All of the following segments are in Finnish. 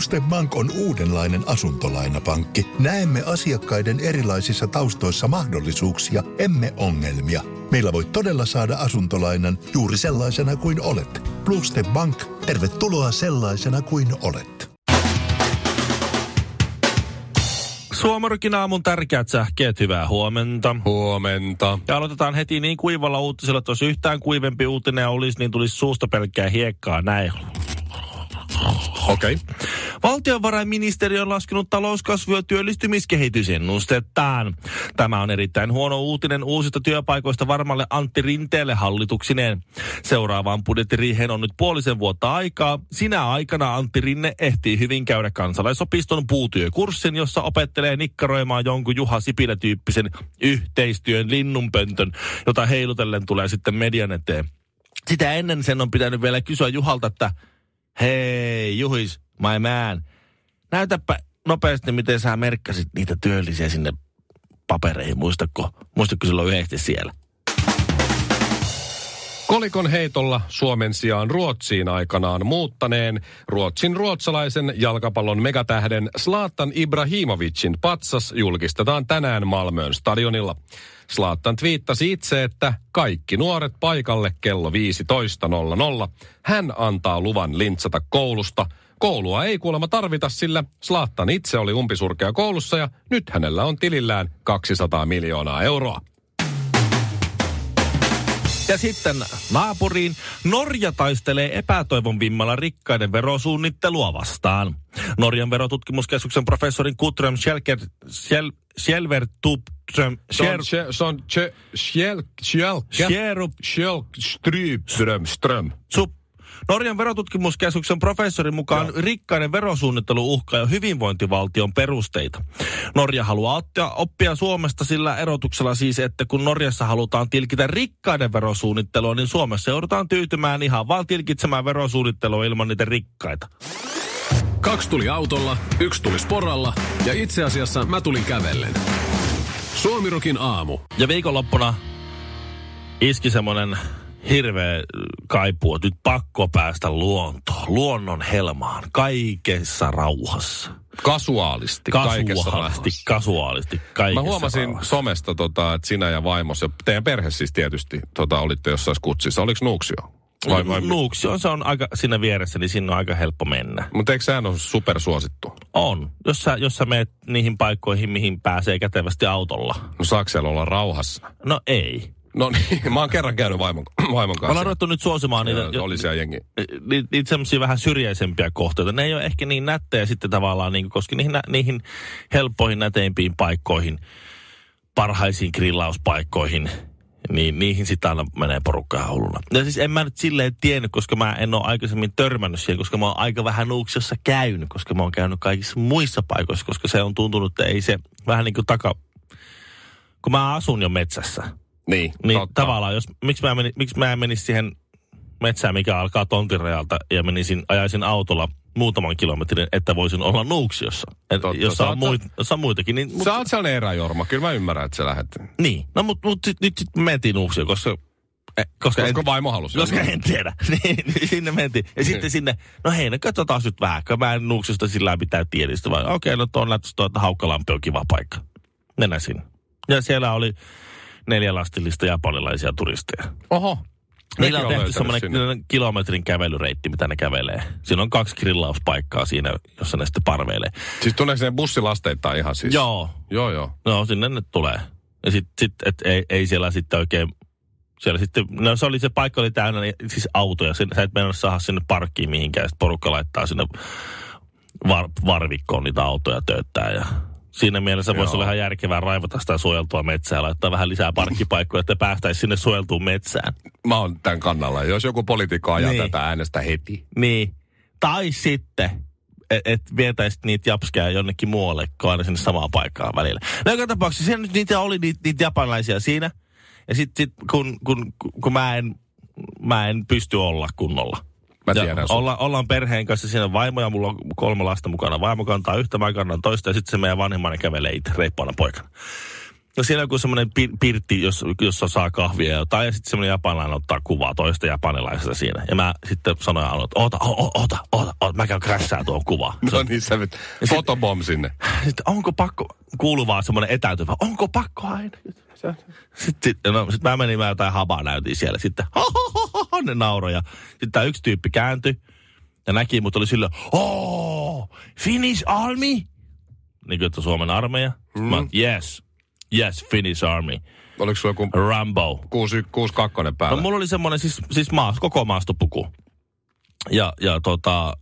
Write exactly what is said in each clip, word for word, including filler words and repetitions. Bluestep Bank on uudenlainen asuntolainapankki. Näemme asiakkaiden erilaisissa taustoissa mahdollisuuksia, emme ongelmia. Meillä voi todella saada asuntolainan juuri sellaisena kuin olet. Bluestep Bank. Tervetuloa sellaisena kuin olet. Suomerokin aamun tärkeät sähkeet, hyvää huomenta. Huomenta. Ja aloitetaan heti niin kuivalla uutisella, että jos yhtään kuivempi uutinen olisi, niin tulisi suusta pelkkää hiekkaa näin. Okei. Okay. Valtiovarainministeriö on laskenut talouskasvu- ja työllistymiskehitysennustettaan. Tämä on erittäin huono uutinen uusista työpaikoista varmalle Antti Rinteelle hallituksineen. Seuraavaan budjettiriiheen on nyt puolisen vuotta aikaa. Sinä aikana Antti Rinne ehtii hyvin käydä kansalaisopiston puutyökurssin, jossa opettelee nikkaroimaan jonkun Juha Sipilä-tyyppisen yhteistyön linnunpöntön, jota heilutellen tulee sitten median eteen. Sitä ennen sen on pitänyt vielä kysyä Juhalta, että hei Juhis, my man, näytäpä nopeasti, miten sä merkkasit niitä työllisiä sinne papereihin, muistatko, muistatko silloin yhdessä siellä? Kolikon heitolla Suomen sijaan Ruotsiin aikanaan muuttaneen Ruotsin ruotsalaisen jalkapallon megatähden Zlatan Ibrahimovicin patsas julkistetaan tänään Malmön stadionilla. Zlatan twiittasi itse, että kaikki nuoret paikalle kello viisitoista nolla nolla. Hän antaa luvan lintsata koulusta. Koulua ei kuulemma tarvita, sillä Zlatan itse oli umpisurkea koulussa ja nyt hänellä on tilillään kaksisataa miljoonaa euroa. Ja sitten naapuriin Norja taistelee epätoivon vimmalla rikkaiden verosuunnittelua vastaan. Norjan verotutkimuskeskuksen professorin Guttorm Kjellberg... Norjan verotutkimuskeskuksen professorin mukaan Joo. rikkaiden verosuunnittelu uhkaa jo hyvinvointivaltion perusteita. Norja haluaa ottaa oppia Suomesta sillä erotuksella siis, että kun Norjassa halutaan tilkitä rikkaiden verosuunnittelua, niin Suomessa joudutaan tyytymään ihan vaan tilkitsemään verosuunnittelua ilman niitä rikkaita. Kaksi tuli autolla, yksi tuli sporalla ja itse asiassa mä tulin kävellen. Suomirokin aamu. Ja viikonloppuna iski semmoinen hirveä kaipuu, nyt pakko päästä luontoon, luonnon helmaan, kaikessa rauhassa. Kasuaalisti, kasuaalisti kaikessa rauhassa. Kasuaalisti, kaikessa Mä huomasin rauhassa. Somesta, tota, että sinä ja vaimos, ja teidän perhe siis tietysti tota, olitte jossain kutsissa. Oliko Nuuksio? Vai, vai... Nuuksio, se on aika siinä vieressä, niin sinne on aika helppo mennä. Mutta eikö sehän ole supersuosittu? On, jos sä, jos sä menet niihin paikkoihin, mihin pääsee kätevästi autolla. No saako siellä olla rauhassa? No ei. No niin, mä oon kerran käynyt vaimon, vaimon kanssa. Ollaan ruvettu nyt suosimaan niitä, jo, niitä, niitä semmosia vähän syrjäisempiä kohteita. Ne ei ole ehkä niin nättejä sitten tavallaan, niin, koska niihin, niihin helppoihin, näteimpiin paikkoihin, parhaisiin grillauspaikkoihin, niin niihin sitten aina menee porukkaa hulluna. Ja siis en mä nyt silleen tiennyt, koska mä en ole aikaisemmin törmännyt siihen, koska mä oon aika vähän Nuuksiossa käynyt, koska mä oon käynyt kaikissa muissa paikoissa, koska se on tuntunut, että ei se vähän niin kuin taka... Kun mä asun jo metsässä. Niin, niin tavallaan, jos, miksi mä menin, miksi mä menin siihen metsään, mikä alkaa tontinrajalta, ja menisin, ajaisin autolla muutaman kilometrin, että voisin olla Nuuksiossa, et, jossa, on muit, jossa on muitakin. Niin, mut, sä oot sellainen eräjorma, kyllä mä ymmärrän, että sä lähdet. Niin, no mutta mut, nyt sit, sit mentiin Nuuksioon, koska... Eh, koska koska en, vaimo halusi. Koska en tiedä, niin sinne mentiin. Ja sitten sinne, no hei, no katsotaan nyt vähän, kun mä en Nuuksiosta sillä mitään tiedistä, vaan okei, okay, no tuon näytös tuo, että Haukka Lampi on kiva paikka. Mennä sinne. Ja siellä oli... Neljä lastillista japanilaisia turisteja. Oho. Niillä on tehty semmoinen kilometrin kävelyreitti, mitä ne kävelee. Siinä on kaksi grillauspaikkaa siinä, jossa ne sitten parveilee. Siis tuleeko ne bussilasteittain ihan siis? Joo. Joo, joo. No, sinne ne tulee. Ja sitten, sit, et ei, ei siellä sitten oikein, siellä sitten, no se oli se paikka oli täynnä, siis autoja. Sä et mennä saada sinne parkkiin mihinkään, sitten porukka laittaa sinne var, varvikkoon niitä autoja tööttää ja... Siinä mielessä voisi olla ihan järkevää raivata sitä suojeltua metsää ja laittaa vähän lisää parkkipaikkoja, että päästäisiin sinne suojeltuun metsään. Mä oon tämän kannalla. Jos joku poliitikko ajaa niin. tätä äänestä heti. Niin. Tai sitten, että et vietäisit niitä japskeja jonnekin muualle, kun aina sinne samaan paikkaan välillä. No joka tapauksessa siellä nyt niitä oli niitä, niitä japanilaisia siinä. Ja sitten sit, kun, kun, kun mä, en, mä en pysty olla kunnolla. Olla, ollaan perheen kanssa siinä vaimoja, mulla on kolme lasta mukana. Vaimo kantaa yhtä, mä kannan toista ja sitten se meidän vanhemmainen kävelee itse reippaana poikana. No siellä on joku semmoinen pirtti, jos, jossa saa kahvia jotain, ja sitten semmoinen japanilainen ottaa kuvaa toista japanilaisesta siinä. Ja mä sitten sanoin Anne, että oota, oota, oota, oota, mä käyn krässää tuon kuvaa. No niin, sä vet, fotobomb sinne. Sitten onko pakko, kuuluu vaan semmoinen etäytyvä, onko pakko aina? Sitten sit, no, sit mä menin, mä jotain habaa näytin siellä, sitten hohohoho, ne nauroja. Sitten tää yksi tyyppi kääntyi, ja näki, mutta oli silleen, oh, Finnish Army! Niin kuin, että Suomen armeija. Mm. Mä oot, yes, yes, Finnish Army. Oliko sulla joku Rambo? kuusi kakkonen päällä. No mulla oli semmoinen, siis, siis maas, koko maastopuku. Ja, ja tota,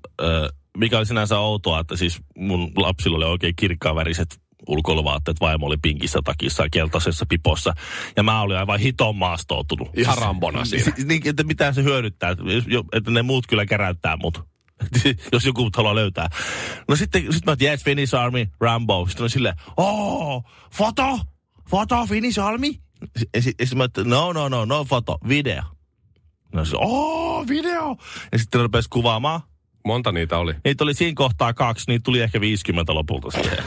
mikä oli sinänsä outoa, että siis mun lapsilla oli oikein kirkkaanväriset ulkoiluvaatteet, vaimo oli pinkissä takissa ja keltaisessa pipossa. Ja mä olin aivan hiton maastoutunut. Ihan siis, Rambona siinä. Niin, että mitä se hyödyttää, että ne muut kyllä käräyttää mut. Jos joku haluaa löytää. No sitten sit mä oon, yes, Finnish Army, Rambo. Sitten on silleen, oh, foto, foto, Finnish Army. Ja sitten mä oon, no, no, no, no, foto, video. No siis, oh, video. Ja sitten rupes kuvaamaan. Monta niitä oli? Niitä oli siinä kohtaa kaksi, niitä tuli ehkä viisikymmentä lopulta siihen.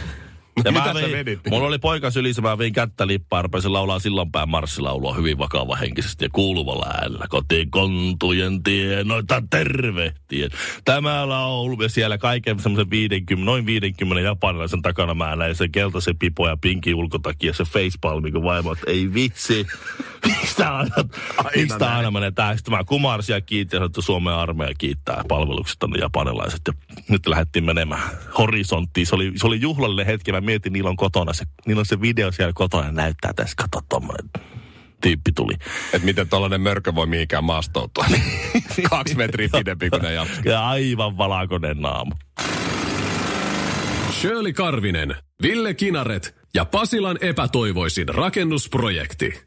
Ja mitä vein, sä vedit? Mulla oli poika sylissä, mä vein kättä lippaa, rupesin laulaa sillanpään marssilaulua hyvin vakavahenkisesti ja kuuluvalla äänellä. Kotiin kontujen tienoita tervehtien. Tämä laulu, ja siellä kaiken semmoisen viidenkymmenen, noin viidenkymmenen japanilaisen takana mä näin sen keltaisen pipo ja pinkin ulkotakia ja se facepalmi, kun vaimo, että ei vitsi. Mistä aina, aina, aina menee tähän? Sitten mä kumarsin ja kiitin, että Suomen armeija kiittää palveluksesta ne japanilaiset. Ja nyt lähdettiin menemään horisonttiin. Se oli, se oli juhlallinen hetki. Mä mietin, niillä on kotona se, niillä on se video siellä kotona ja näyttää tässä, kato tommonen tyyppi tuli. Et miten tollanen mörkö voi mihinkään maastoutua? Kaksi metriä pidempi kuin ne japsi. Ja aivan valakonen naama. Shirley Karvinen, Ville Kinaret ja Pasilan epätoivoisin rakennusprojekti.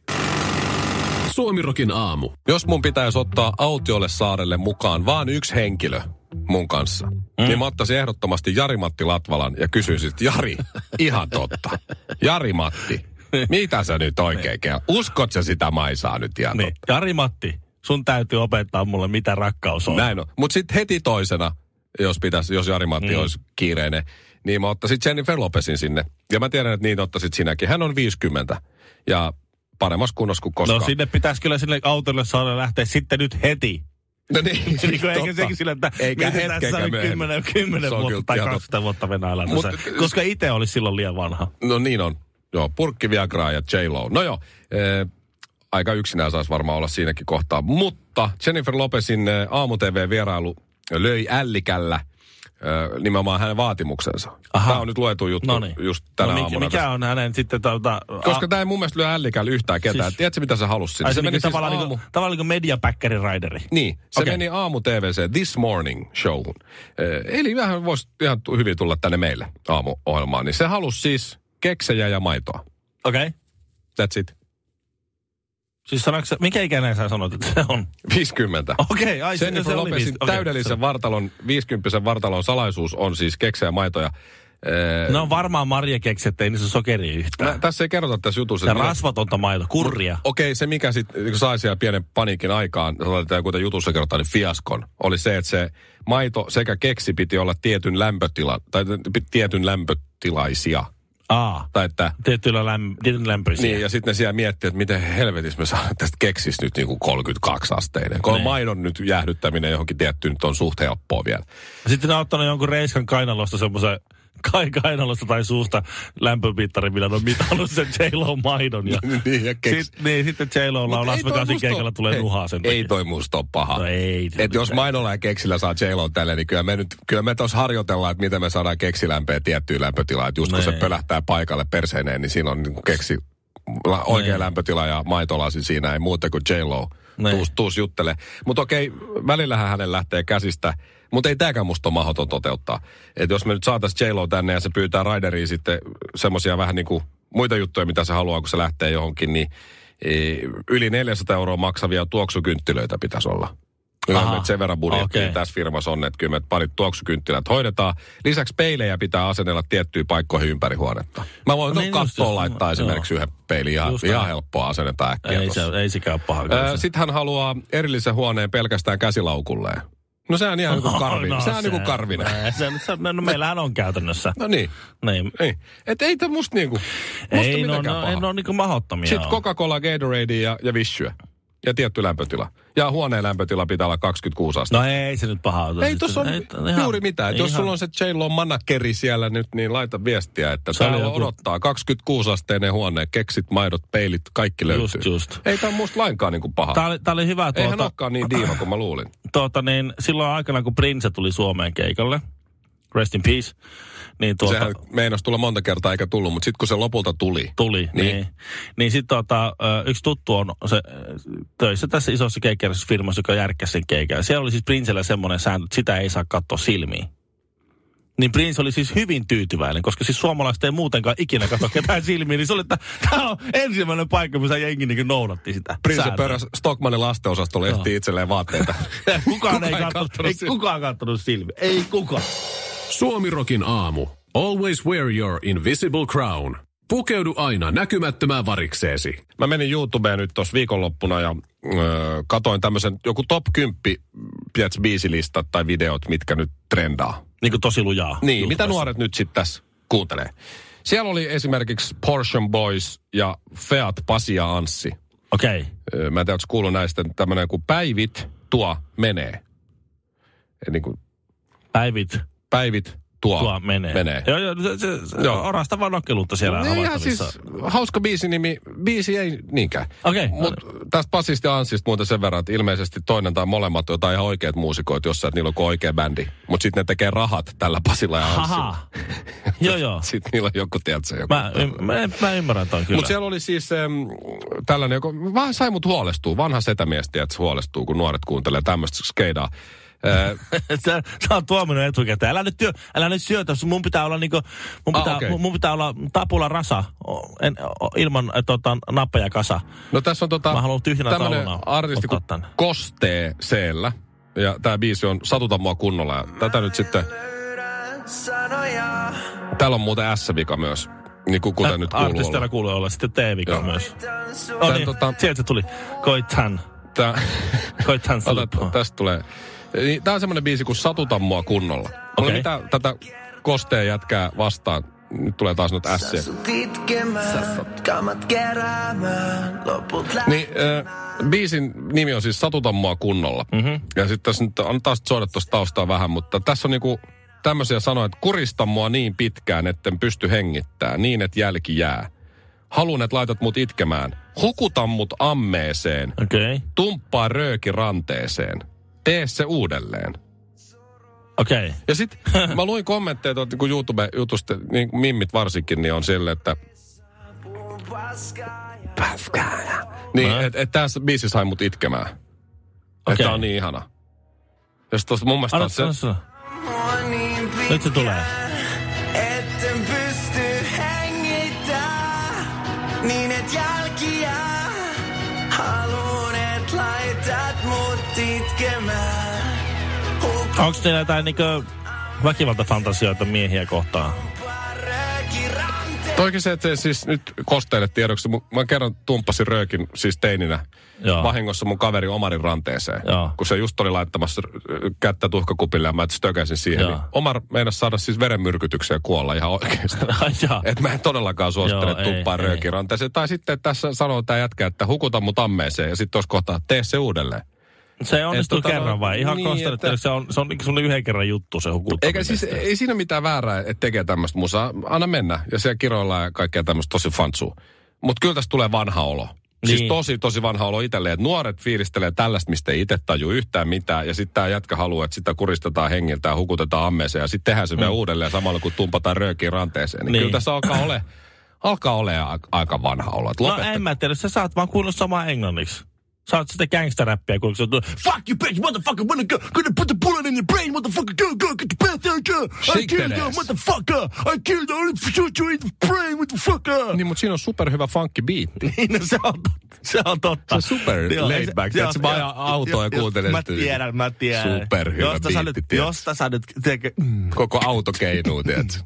Suomirokin aamu. Jos mun pitäisi ottaa autiolle saarelle mukaan vaan yksi henkilö mun kanssa, mm. niin mä ottaisin ehdottomasti Jari-Matti Latvalan ja kysyisin, että Jari, ihan totta. Jari-Matti, mitä sä nyt oikein käy? Uskot sä sitä maisaa nyt ihan niin. totta? Jari-Matti, sun täytyy opettaa mulle, mitä rakkaus on. Näin on. Mut sit heti toisena, jos pitäisi, jos Jari-Matti mm. olisi kiireinen, niin mä ottaisin Jennifer Lopezin sinne. Ja mä tiedän, että niin ottaisit sinäkin. Hän on viisikymmentä. Ja paremmassa kunnossa kuin koskaan. No sinne pitäisi kyllä sinne autolle saada lähteä sitten nyt heti. No niin, niin eikä sekin sillä, että eikä hetkeäkään myöhemmin. kymmenen vuotta tai kaksikymmentä vuotta Venäjällä tässä. Koska itse olisi silloin liian vanha. No niin on. Joo, purkki Viagraa ja J-Lo. No joo, eh, aika yksinään saisi varmaan olla siinäkin kohtaa. Mutta Jennifer Lopezin AamuTV-vierailu löi ällikällä eh, nimenomaan hänen vaatimuksensa. Aha. Tämä on nyt luettu juttu Noniin. just tänä no, aamuna. Mikä on hänen sitten tuota... Koska a... tämä ei mun mielestä lyö ällikällä yhtään ketään. Siis... Tiedätkö mitä sä halusi sinne? Ai, se, se meni niin siis tavallaan aamu... niin niin kuin mediapäkkärin raideri. Niin. Se okay. meni aamu T V:seen This Morning Showhun. Eh, eli vähän voisi ihan hyvin tulla tänne meille aamuohjelmaan. Niin se halusi siis keksejä ja maitoa. Okei. Okay. That's it. Siis sanaksa, mikä ikäinen sä sanot, että se on? viisikymmentä. Okei, okay, sen Jennifer Lopezin okay, täydellisen vartalon, viisikymppisen vartalon salaisuus on siis keksejä ja maitoja. Ee... No varmaan marjakekset, ettei niissä sokeria yhtään. Mä, tässä ei kerrota tässä jutussa. Ja rasvatonta maito, kurria. Okei, okay, se mikä sitten sai siellä pienen paniikin aikaan, kuten jutussa kerrotaan, niin fiaskon, oli se, että se maito sekä keksi piti olla tietyn lämpötila, tai tietyn lämpötilaisia. Aa, tai että, tietyllä lämp- tietyllä lämpöisiä. Niin, ja sitten ne siellä miettii, että miten helvetissä me saadaan tästä keksistä nyt niinku kolmekymmentäkaksi asteinen. Kun maidon nyt jäähdyttäminen johonkin tiettyyn nyt on suht helppoa vielä. Sitten ne on ottanut jonkun reiskan kainalosta semmoisen, kai kainalosta tai suusta lämpömittarin, millä ne on mitannut sen J-Lo maidon. Ja niin, ja keks. Sit, niin, sitten J-Lo on lasvekaasin keikalla, tulee hei, nuhaa sen. Ei toi musta ole paha. No ei. Että jos maidolla ja keksillä saa J-Lo tälle, niin kyllä me nyt, kyllä me tos harjoitellaan, että miten me saadaan keksilämpöä tiettyyn lämpötilaan. Että just kun ne. se pölähtää paikalle perseineen, niin siinä on niin kuin keksi oikea ne. lämpötila ja maitolasi siinä, ei muuta kuin J-Lo. Tuus, tuus juttele. Mutta okei, välillähän hänen lähtee käsistä. Mutta ei tääkään musta ole mahdoton toteuttaa. Että jos me nyt saataisiin J-Lo tänne ja se pyytää Raideriin sitten semmoisia vähän niin kuin muita juttuja, mitä se haluaa, kun se lähtee johonkin, niin yli neljäsataa euroa maksavia tuoksukynttilöitä pitäisi olla. Yhä sen verran budjettiin okay. tässä firmassa on, että kyllä me parit tuoksukynttilät hoidetaan. Lisäksi peilejä pitää asennella tiettyyn paikkoihin ympäri huonetta. Mä voin no, niin kattoon just, laittaa no, esimerkiksi yhden peilin ja ihan helppoa asennetaan äkkiä. Ei, se, ei se käy paha. Äh, Sitten hän haluaa erillisen huoneen pelkästään käsilaukulleen. No sehän on ihan kuin karvinen. No, sehän se, on kuin karvinen. Se, se, no meillähän on käytännössä. No niin. Niin. Niin. Et ei tämä musta niinku, musta ei, mitenkään no, paha. Ei, no niinku mahdottomia. Sitten on. Coca-Cola, Gatorade ja, ja vissyä. Ja tietty lämpötila. Ja huoneen lämpötila pitää olla kaksikymmentäkuusi astetta. No ei se nyt paha ole. Ei tuossa ole juuri mitään. Ihan. Jos sulla on se Sheila manakeri siellä nyt, niin laita viestiä, että täällä joku... odottaa kaksikymmentäkuusi asteinen huone, keksit, maidot, peilit, kaikki löytyy. Just, just. Ei tämä on musta lainkaan niin kuin paha. Tää oli, tää oli hyvä tuota... Eihän olekaan niin diiva kuin mä luulin. Tuota niin, silloin aikana kun Prince tuli Suomeen keikalle, rest in peace, niin tuota... Sehän meinasi tulla monta kertaa eikä tullut, mutta sitten kun se lopulta tuli... Tuli, niin. Niin, niin sitten tota, yksi tuttu on se, töissä tässä isossa keikkäisessä firmassa, joka järkkäsi sen keikän. Siellä oli siis Princellä semmoinen sääntö, että sitä ei saa katsoa silmiin. Niin Prince oli siis hyvin tyytyväinen, koska siis suomalaiset ei muutenkaan ikinä katso ketään silmiin. Niin se oli, että tämä on ensimmäinen paikka, missä jengi niin noudatti sitä. Prince pöräs Stockmannin lastenosastolle no. Ehtii itselleen vaatteita. Kukaan, kukaan ei kattonut, ei kukaan kattonut silmiin. Ei kukaan. Suomirockin aamu. Always wear your invisible crown. Pukeudu aina näkymättömään varikseesi. Mä menin YouTubeen nyt tossa viikonloppuna ja öö, katoin tämmösen joku top kymmenen piäts biisilistat tai videot, mitkä nyt trendaa. Niinku tosi lujaa. Niin, YouTubessa. Mitä nuoret nyt sit tässä kuuntelee. Siellä oli esimerkiksi Portion Boys ja Feat, Pasi ja Anssi. Okei. Okay. Öö, mä en tiedä, ootko kuullut näistä tämmönen kuin Päivit, tuo, menee. Eli niinku... Päivit... Päivit, tuo, tuo menee. menee. Joo, joo, se, se, se joo. Orastavaa nokkeluutta siellä no, havaittavissa. Siis, hauska biisinimi, biisi ei niinkään. Okei. Okay, mutta no. Tästä Pasista ja Anssista muuten sen verran, että ilmeisesti toinen tai molemmat on jotain ihan oikeat muusikoit jossain, että niillä on oikea bändi. Mutta sitten ne tekee rahat tällä Pasilla ja Anssilla. Joo, joo. Sitten niillä on joku, tiedätkö, joku. Mä, mä, mä ymmärrän toi kyllä. Mutta siellä oli siis äm, tällainen, joka vähän sai mut huolestua. Vanha setämies, tiedätkö, huolestuu, kun nuoret kuuntelee tämmöistä skeidaa. sä, sä oot tuominut etukäteen. Älä nyt, työ, älä nyt syötä, mun pitää olla niinku, mun pitää, ah, okay. mun pitää olla tapula rasa en, ilman tota, nappeja kasa. No tässä on tota, tämmönen artisti kuin Kostee Seela. Ja tää biisi on Satuta mua kunnolla. Ja tätä nyt sitten... Täällä on muuten S-vika myös. Niin kuin kuten Ä, nyt kuuluu olla. Artistilla kuuluu olla. Sitten T-vika myös. Oh, niin, tota... Sieltä tuli. Koithan. Tää... Koithan sulipua. Tästä tulee... Tämä on semmoinen biisi kuin Satuta mua kunnolla. Okay. Ole mitä tätä Kosteen jätkää vastaan. Nyt tulee taas noita ässiä. Niin, äh, biisin nimi on siis Satuta mua kunnolla. Mm-hmm. Ja sitten tässä nyt on taas soida tuosta taustaa vähän, mutta tässä on niinku tämmöisiä sanoja, että kurista mua niin pitkään, etten pysty hengittämään, niin että jälki jää. Haluan, että laitat mut itkemään. Hukuta mut ammeeseen. Okay. Tumppaa rööki ranteeseen. Tee se uudelleen. Okei. Okay. Ja sit mä luin kommentteja tuolta niin YouTube-jutusta, niin mimmit varsinkin, niin on sille, että... Paskaaja. Niin, no. Että et tässä biisi sai mut itkemään. Okay. Että tää on niin ihana. Jos tuosta mun mielestä... Arvotaan se... Nyt se tulee. Etten pysty hengittää, niin et jälkiä haluun, et laitat mut itkemään. Onko teillä jotain niinku väkivaltafantasioita miehiä kohtaan? Toikin se, että siis nyt Kosteille tiedoksi. Mä kerran tumppasin röökin siis teininä. Joo. Vahingossa mun kaveri Omarin ranteeseen. Joo. Kun se just oli laittamassa kättä tuhkakupille ja mä stökäsin siihen. Joo. Niin Omar meinasi saada siis verenmyrkytykseen ja kuolla ihan oikeastaan. Että mä en todellakaan suosittele, että tumppaa röökin ranteeseen. Tai sitten tässä sanoo tää jätkä, että hukuta mut ammeeseen ja sitten olisi kohtaa, tee se uudelleen. Se onnistuu tota, kerran vai? Ihan niin, kostan, että se on, se on yhden kerran juttu se hukuttaminen. Eikä siis, ei siinä mitään väärää, että tekee tämmöistä musaa. Anna mennä. Ja siellä kiroillaan ja kaikkea tämmöistä tosi fantsua. Mutta kyllä tässä tulee vanha olo. Niin. Siis tosi, tosi vanha olo itselleen. Nuoret fiilistelee tällaista, mistä ei itse tajuu yhtään mitään. Ja sitten tämä jätkä haluaa, että sitä kuristetaan hengiltä ja hukutetaan ammeeseen. Ja sitten tehdään se mm. vielä uudelleen samalla, kun tumpataan röökiin ranteeseen. Niin, niin. Kyllä tässä alkaa ole, alkaa ole aika vanha olo. No en mä tiedä, sä saat vaan kuunnella samaa englanniksi. Sä oot sitä gangsteräppiä, kun se on fuck you bitch, motherfucker, wanna go, gonna put the bullet in your brain, motherfucker, go, go, get the bath, go, I killed you, motherfucker, I killed you, I shoot you in the brain, motherfucker. Niin, mut siinä on superhyvä funkki-biitti. Niin, no se on, se on totta. Se on super laid back, tiedätkö, mä ajan autoa ja kuuntelen. Mä tiedän, mä tiedän. Superhyvä biitti, josta sä nyt, tiedätkö. Koko auto keinuu, tiedätkö.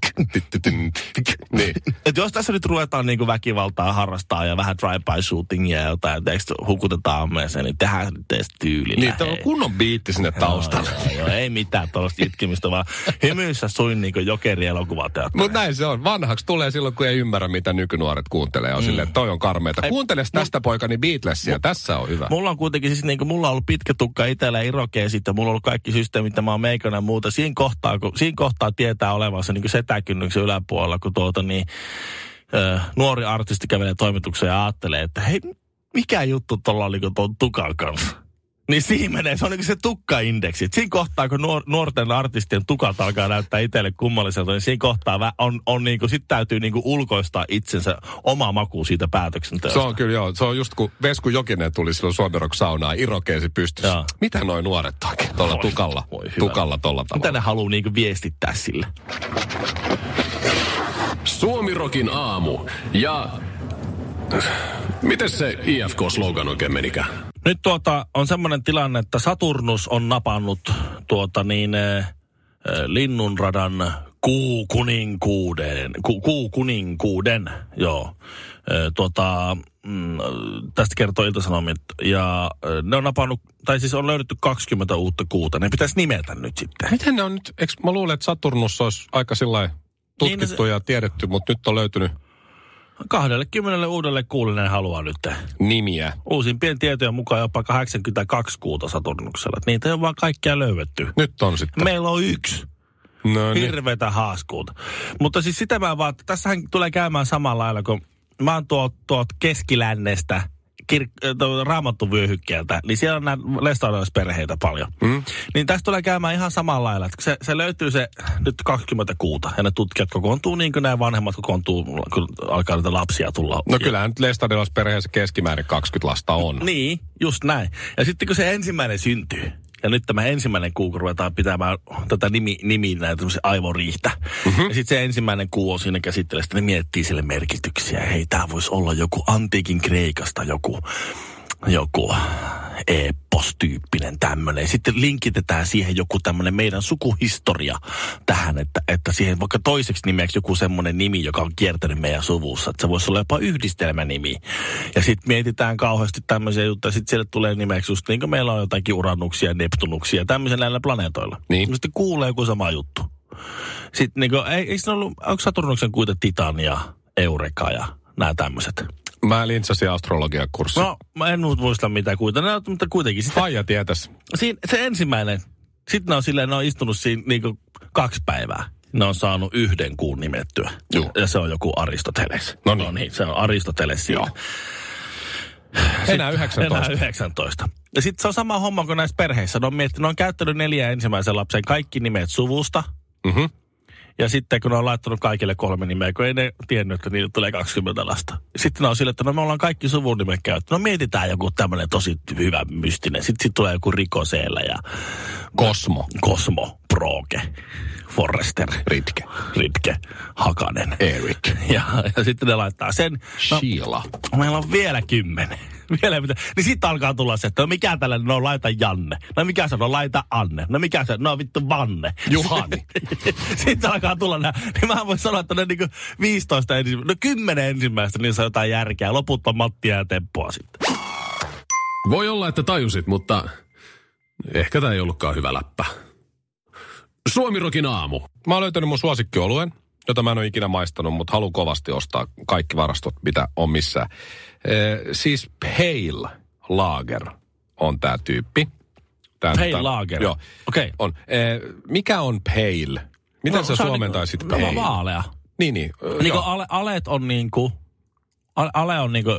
Niin. Et jos tässä nyt ruvetaan niinku väkivaltaa harrastaa ja vähän drive-by shootingia ja jotain, tiedätkö, hukutetaan ammeeseen, niin tehdään nyt edes tyylillä. Niin, tämä on kunnon biitti sinne taustalle. No, joo, joo, ei mitään tuollaista itkimistä, vaan hymyissä suin niin kuin jokerielokuvateatteri. Mutta näin se on. Vanhaksi tulee silloin, kun ei ymmärrä, mitä nykynuoret kuuntelee. On mm. silleen, toi on karmeita. Ei, kuunteles no, tästä poikani Beatlesia, m- tässä on hyvä. Mulla on kuitenkin siis niin kuin, mulla on ollut pitkä tukka itsellä irokee sitten. Mulla on ollut kaikki systeemit, mitä mä oon meikönä ja muuta. Siinä kohtaa, kun, siinä kohtaa tietää olevansa niin kuin setäkynnyksen yläpuolella, kun tuota niin... Öö, nuori artisti kävelee toimitukseen ja ajattelee, että hei, mikä juttu tuolla oli kuin tuon tukan kanssa? Niin siinä menee, se on niin kuin se tukkaindeksi. Siinä kohtaa, kun nuor- nuorten artistien tukat alkaa näyttää itselle kummalliselta, niin siinä kohtaa vä- on, on niin kuin, sit täytyy niin kuin ulkoistaa itsensä oma maku siitä päätöksenteosta. Se on kyllä joo, se on just kun Vesku Jokinen tuli silloin Suomerock saunaa irokeesi pystyssä. Joo. Mitä noi nuoret onkin tuolla voi, tukalla, voi tukalla tuolla tavalla? Mitä ne haluaa niin kuin viestittää sille? Suomirokin aamu ja... Mites se I F K-slogan oikein menikään? Nyt tuota on semmoinen tilanne, että Saturnus on napannut tuota niin eh, linnunradan kuukuninkuuden, ku, kuukuninkuuden, joo. Eh, tuota, mm, tästä kertoo Ilta-Sanomit ja eh, ne on napannut, tai siis on löydetty kaksikymmentä uutta kuuta. Ne pitäisi nimetä nyt sitten. Miten ne on nyt, eikö mä luulen, että Saturnus olisi aika sillain... Tutkittu ja tiedetty, mutta nyt on löytynyt... kaksikymmentä uudelle kuulle ne haluaa nyt nimiä. Uusimpien tietojen mukaan jopa kahdeksankymmentäkaksi kuuta Saturnuksella. Niitä ei ole vaan kaikkia löydetty. Nyt on sitten. Meillä on yksi. No niin. Hirveätä haaskuuta. Mutta siis sitä mä vaan... Tässähän tulee käymään samalla lailla, kun mä oon tuolta tuot keskilännestä... Kir- raamattuvyöhykkeeltä, niin siellä on näitä lestadiolaisperheitä paljon. Mm. Niin tästä tulee käymään ihan samalla lailla, että se, se löytyy se nyt kaksikymmentä kuuta, ja ne tutkijat kokoontuu niin kuin nämä vanhemmat kokoontuu, kun alkaa näitä lapsia tulla. No kyllähän nyt lestadiolaisperheessä keskimäärin kaksikymmentä lasta on. Niin, just näin. Ja sitten kun se ensimmäinen syntyy, ja nyt tämä ensimmäinen kuu, kun ruvetaan pitämään tätä nimi, nimiä näitä tämmöisiä aivoriihtä. Mm-hmm. Ja sitten se ensimmäinen kuu on siinä käsittelyssä, että ne miettii sille merkityksiä. Hei, tämä voisi olla joku antiikin Kreikasta joku, joku epos-tyyppinen tämmöinen. Sitten linkitetään siihen joku tämmöinen meidän sukuhistoria tähän, että, että siihen vaikka toiseksi nimeksi joku semmoinen nimi, joka on kiertänyt meidän suvussa. Että se voisi olla jopa yhdistelmänimi. Ja sitten mietitään kauheasti tämmöisiä juttuja. Sitten siellä tulee nimeksi just niin kuin meillä on jotakin uranuksia, neptunuksia, tämmöisen näillä planeetoilla. Niin. Sitten kuulee joku sama juttu. Sitten niin kuin, ei, ei siinä ollut, onko Saturnuksen kuita Titania, Eureka ja nämä tämmöiset? Mä lintsasin astrologiakurssi. No, mä en muista mitä kuita, no, mutta kuitenkin. Faija tietäs. Siin, se ensimmäinen. Sitten ne on silleen, ne on istunut siinä niinku kaksi päivää. Ne on saanut yhden kuun nimettyä. Joo. Ja se on joku Aristoteles. No niin. No niin, se on Aristoteles siinä. Joo. Enää yhdeksäntoista. Enää yhdeksäntoista. Ja sitten se on sama homma kuin näissä perheissä. Ne on miettinyt, ne on käyttänyt neljä ensimmäisen lapsen kaikki nimet suvusta. Mhm. Ja sitten kun ne on laittanut kaikille kolme nimeä, kun ei ne tiennyt, että niille tulee kaksikymmentä lasta. Sitten ne on sille, että no me ollaan kaikki suvun nimet käytetty. No mietitään joku tämmöinen tosi hyvä mystinen. Sitten sit tulee joku Riko Seela ja... Kosmo. Kosmo, Proke, Forrester. Ritke. Ritke, Hakanen. Eric. Ja, ja sitten ne laittaa sen. No, Sheila. Meillä on vielä kymmenen. Vielä mitä. Niin sitten alkaa tulla se, että no mikä tällainen, no laita Janne. No mikä se, no laita Anne. No mikä se, no vittu Vanne. Juhani. Sitten alkaa tulla nämä. Niin mä voin sanoa, että ne niinku viisitoista ensimmäistä, no kymmenen ensimmäistä, niin se on jotain järkeä. Loput on Mattia ja Teppoa sitten. Voi olla, että tajusit, mutta ehkä tämä ei ollutkaan hyvä läppä. Suomirokin aamu. Mä oon löytänyt mun suosikkioluen, jota mä en ole ikinä maistanut, mutta haluan kovasti ostaa kaikki varastot, mitä on missään. Ee, siis Pale Lager on tää tyyppi. Tää, Pale tää, Lager? Joo. Okei. Okay. Ee, mikä on Pale? Miten no, sä suomentaisit niinku, Pale? Vaalea. Niin, niin. Öö, niinku ale, aleet on niinku... Ale on niinku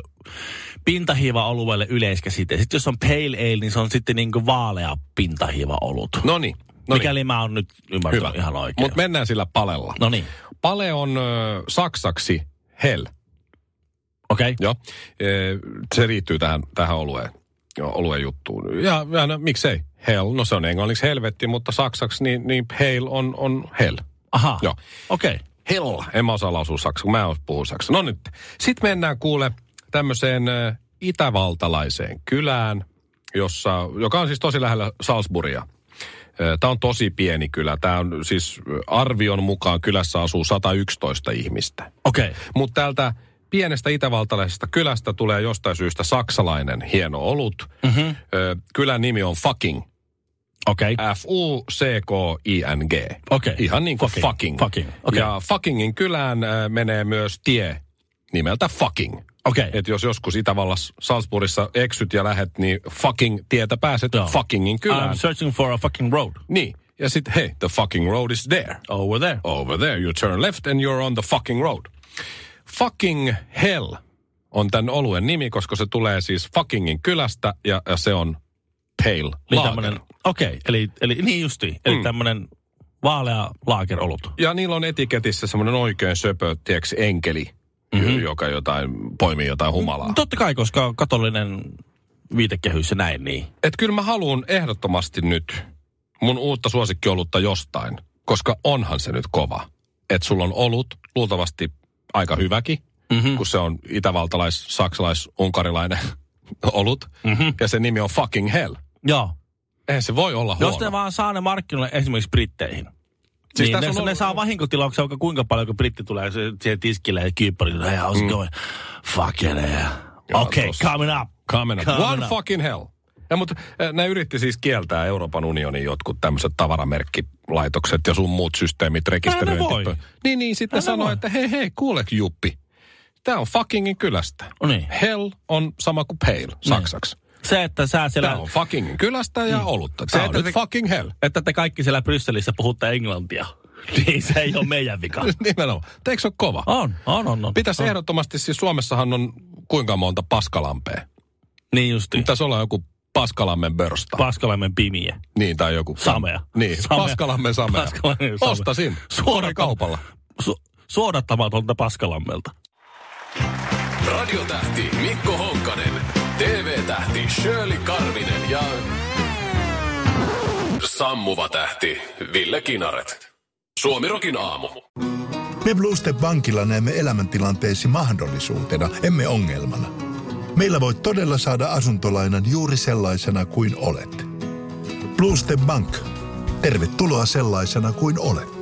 pintahiiva-olueelle yleiskäsite. Sitten jos on Pale Ale, niin se on sitten niinku vaalea pintahiiva-olut. No niin. Mikäli mä oon nyt ymmärtänyt hyvä. Ihan oikein. Mutta mennään sillä palella. No niin. Pale on ö, saksaksi hell. Okei. Okay. Joo. Se riittyy tähän, tähän olueen, olueen juttuun. Ja, ja no, miksei? Hell. No se on englanniksi helvetti, mutta saksaksi niin, niin hell on, on hell. Aha. Joo. Okei. Okay. Hell. En mä osaa lausua saksa, kun mä oon puhuu saksa. No nyt. Sitten mennään kuule tämmöiseen itävaltalaiseen kylään, jossa, joka on siis tosi lähellä Salzburgia. Tämä on tosi pieni kylä. Tämä on siis arvion mukaan kylässä asuu sata yksitoista ihmistä. Okei. Okay. Mutta täältä pienestä itävaltalaisesta kylästä tulee jostain syystä saksalainen hieno olut. Mm-hmm. Ö, kylän nimi on Fucking. Okei. Okay. F U C K I N G. Okei. Okay. Ihan niin kuin Fucking. Fucking. Fucking. Okay. Ja Fuckingin kylään ö, menee myös tie nimeltä Fucking. Okei. Okay. Että jos joskus Itävallassa, Salzburgissa eksyt ja lähet, niin Fucking tietä pääset no. Fuckingin kylään. I'm searching for a fucking road. Niin. Ja sit, hey, the fucking road is there. Over there. Over there. You turn left and you're on the fucking road. Fucking Hell on tämän oluen nimi, koska se tulee siis Fuckingin kylästä ja, ja se on pale lager. Okei, okay, eli, eli niin justiin. Eli mm. tämmönen vaalea laagerolut. Ja niillä on etiketissä semmoinen oikein söpö, tieks, enkeli, mm-hmm. joka jotain, poimii jotain humalaa. Totta kai, koska katolinen viitekehys ja näin niin. Et kyllä mä haluun ehdottomasti nyt mun uutta suosikkiolutta jostain, koska onhan se nyt kova. Et sulla on ollut luultavasti aika hyväkin, mm-hmm. kun se on itävaltalais, saksalais, unkarilainen olut. Mm-hmm. Ja se nimi on Fucking Hell. Joo. Eihän se voi olla huono. Jos ne vaan saa ne markkinoille esimerkiksi britteihin. Siis niin, ne, ollut... ne saa vahinkotilauksia, vaikka kuinka paljon, kun britti tulee siihen tiskille ja kiipparille. Hey, how's it going? Fucking hell. Okei, okay, coming up. Coming up. Coming One up. Fucking hell. Ja mutta ne yritti siis kieltää Euroopan unionin jotkut tämmöiset tavaramerkkilaitokset ja sun muut systeemit, rekisteröinti. Niin, niin, sitten sanoi, että hei, hei, kuule juppi. Tää on Fuckingin kylästä. O, niin. Hell on sama kuin pale, saksaksi. Niin. Se, että sä siellä... Tää on Fuckingin kylästä ja mm. olutta. Tää se, on te... Fucking Hell. Että te kaikki siellä Brysselissä puhutte englantia. Niin se ei ole meidän vika. Nimenomaan. Eikö se ole kova? On, on, on. on. Pitäisi on. ehdottomasti, siis Suomessahan on kuinka monta paskalampea. Niin justiin. Pitäisi olla joku... Paskalammen börsta. Paskalammen pimiä. Niin, tai joku. Samea. Niin, samea. Paskalammen samea. Paskalammen samea. Ostasin. Suora kaupalla. Su- suodattamatolta Paskalammelta. Radiotähti Mikko Honkanen, T V-tähti Shirley Karvinen ja sammuva tähti Ville Kinaret. Suomi-rokin aamu. Me Bluestep Bankilla näemme elämäntilanteesi mahdollisuutena, emme ongelmana. Meillä voi todella saada asuntolainan juuri sellaisena kuin olet. Bluestep Bank. Tervetuloa sellaisena kuin olet.